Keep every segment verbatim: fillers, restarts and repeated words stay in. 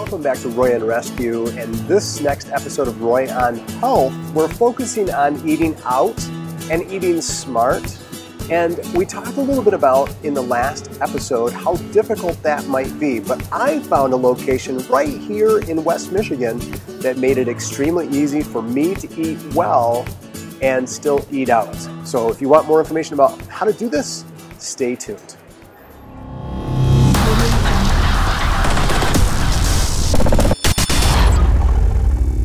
Welcome back to Roy on Rescue, and this next episode of Roy on Health, we're focusing on eating out and eating smart. And we talked a little bit about, in the last episode, how difficult that might be. But I found a location right here in West Michigan that made it extremely easy for me to eat well and still eat out. So if you want more information about how to do this, stay tuned.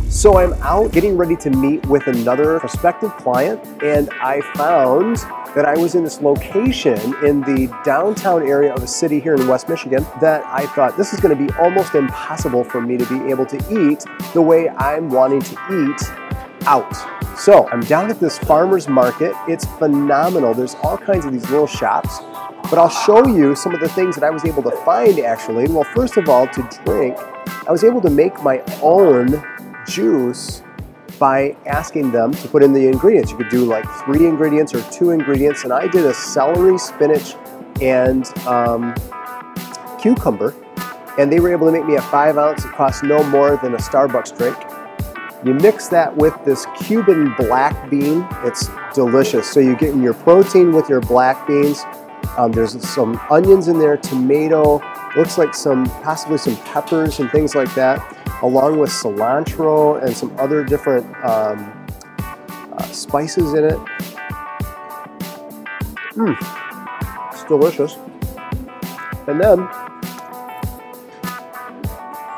So I'm out getting ready to meet with another prospective client, and I found that I was in this location in the downtown area of a city here in West Michigan that I thought this is going to be almost impossible for me to be able to eat the way I'm wanting to eat out. So I'm down at this farmer's market. It's phenomenal. There's all kinds of these little shops, but I'll show you some of the things that I was able to find actually. Well, first of all, to drink, I was able to make my own juice by asking them to put in the ingredients. You could do like three ingredients or two ingredients, and I did a celery, spinach, and um, cucumber, and they were able to make me a five ounce. It cost no more than a Starbucks drink. You mix that with this Cuban black bean. It's delicious. So you're getting your protein with your black beans. Um, there's some onions in there, tomato, looks like some, possibly some peppers and things like that, along with cilantro and some other different um, uh, spices in it. Mmm, it's delicious. And then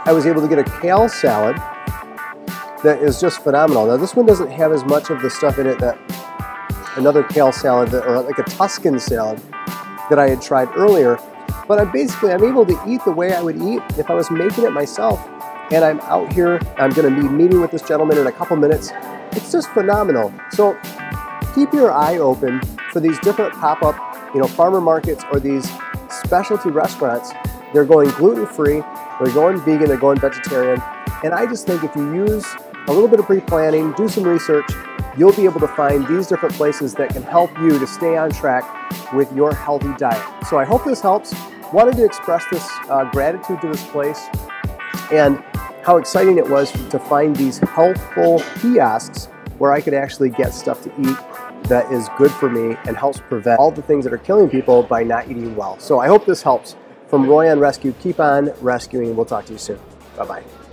I was able to get a kale salad that is just phenomenal. Now this one doesn't have as much of the stuff in it that another kale salad, that, or like a Tuscan salad that I had tried earlier, but I basically, I'm able to eat the way I would eat if I was making it myself. And I'm out here, I'm gonna be meeting with this gentleman in a couple minutes. It's just phenomenal. So keep your eye open for these different pop-up, you know, farmer markets or these specialty restaurants. They're going gluten-free, they're going vegan, they're going vegetarian. And I just think if you use a little bit of pre-planning, do some research, you'll be able to find these different places that can help you to stay on track with your healthy diet. So I hope this helps. Wanted to express this uh, gratitude to this place and how exciting it was to find these healthful kiosks where I could actually get stuff to eat that is good for me and helps prevent all the things that are killing people by not eating well. So I hope this helps. From Roy on Rescue, keep on rescuing. We'll talk to you soon. Bye-bye.